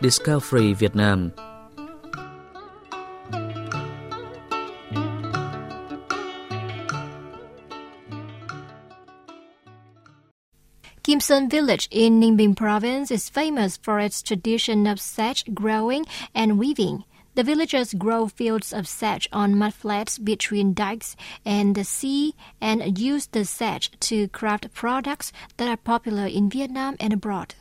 Discovery Vietnam. Kim Son village in Ninh Binh province is famous for its tradition of sedge growing and weaving. The villagers grow fields of sedge on mudflats between dikes and the sea and use the sedge to craft products that are popular in Vietnam and abroad.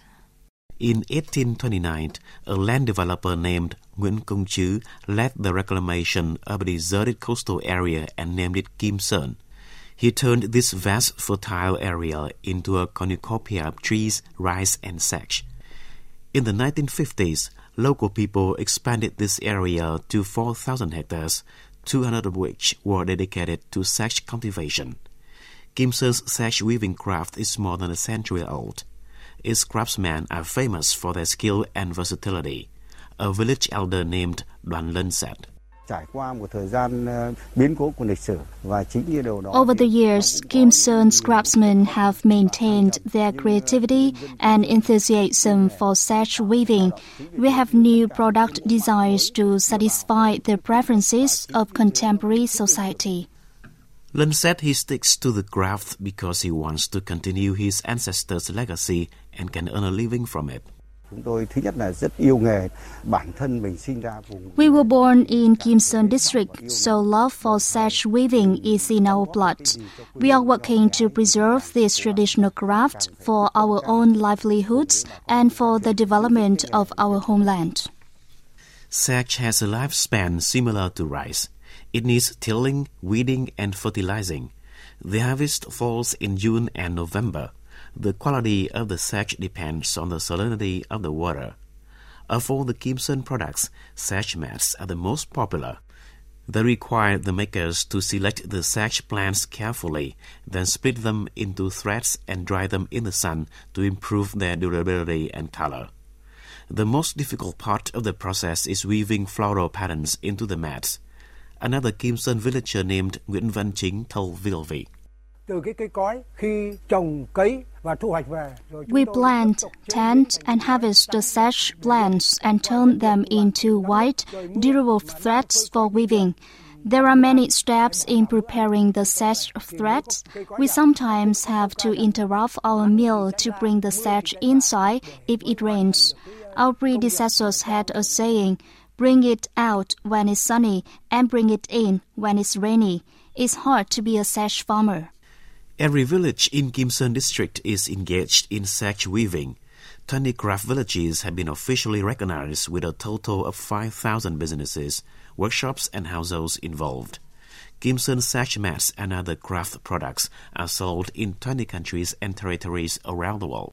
In 1829, a land developer named Nguyen Cong Chu led the reclamation of a deserted coastal area and named it Kim Son. He turned this vast fertile area into a cornucopia of trees, rice, and sedge. In the 1950s, local people expanded this area to 4,000 hectares, 200 of which were dedicated to sedge cultivation. Kim Son's sedge weaving craft is more than a century old. Its craftsmen are famous for their skill and versatility. A village elder named Đoàn Lun said, "Over the years, Kim Son's craftsmen have maintained their creativity and enthusiasm for sedge weaving. We have new product designs to satisfy the preferences of contemporary society." Lin said he sticks to the craft because he wants to continue his ancestors' legacy and can earn a living from it. "We were born in Kim Son district, so love for sedge weaving is in our blood. We are working to preserve this traditional craft for our own livelihoods and for the development of our homeland." Sedge has a lifespan similar to rice. It needs tilling, weeding, and fertilizing. The harvest falls in June and November. The quality of the sedge depends on the salinity of the water. Of all the Kim Son products, sedge mats are the most popular. They require the makers to select the sedge plants carefully, then split them into threads and dry them in the sun to improve their durability and color. The most difficult part of the process is weaving floral patterns into the mats. Another Kim Son villager named Nguyen Van Chinh told VOV, "We plant, tend, and harvest the sedge plants and turn them into white, durable threads for weaving. There are many steps in preparing the sedge threads. We sometimes have to interrupt our mill to bring the sedge inside if it rains. Our predecessors had a saying, 'Bring it out when it's sunny and bring it in when it's rainy.' It's hard to be a sedge farmer." Every village in Kim Son district is engaged in sedge weaving. 20 craft villages have been officially recognized with a total of 5,000 businesses, workshops and households involved. Kim Son sedge mats and other craft products are sold in 20 countries and territories around the world.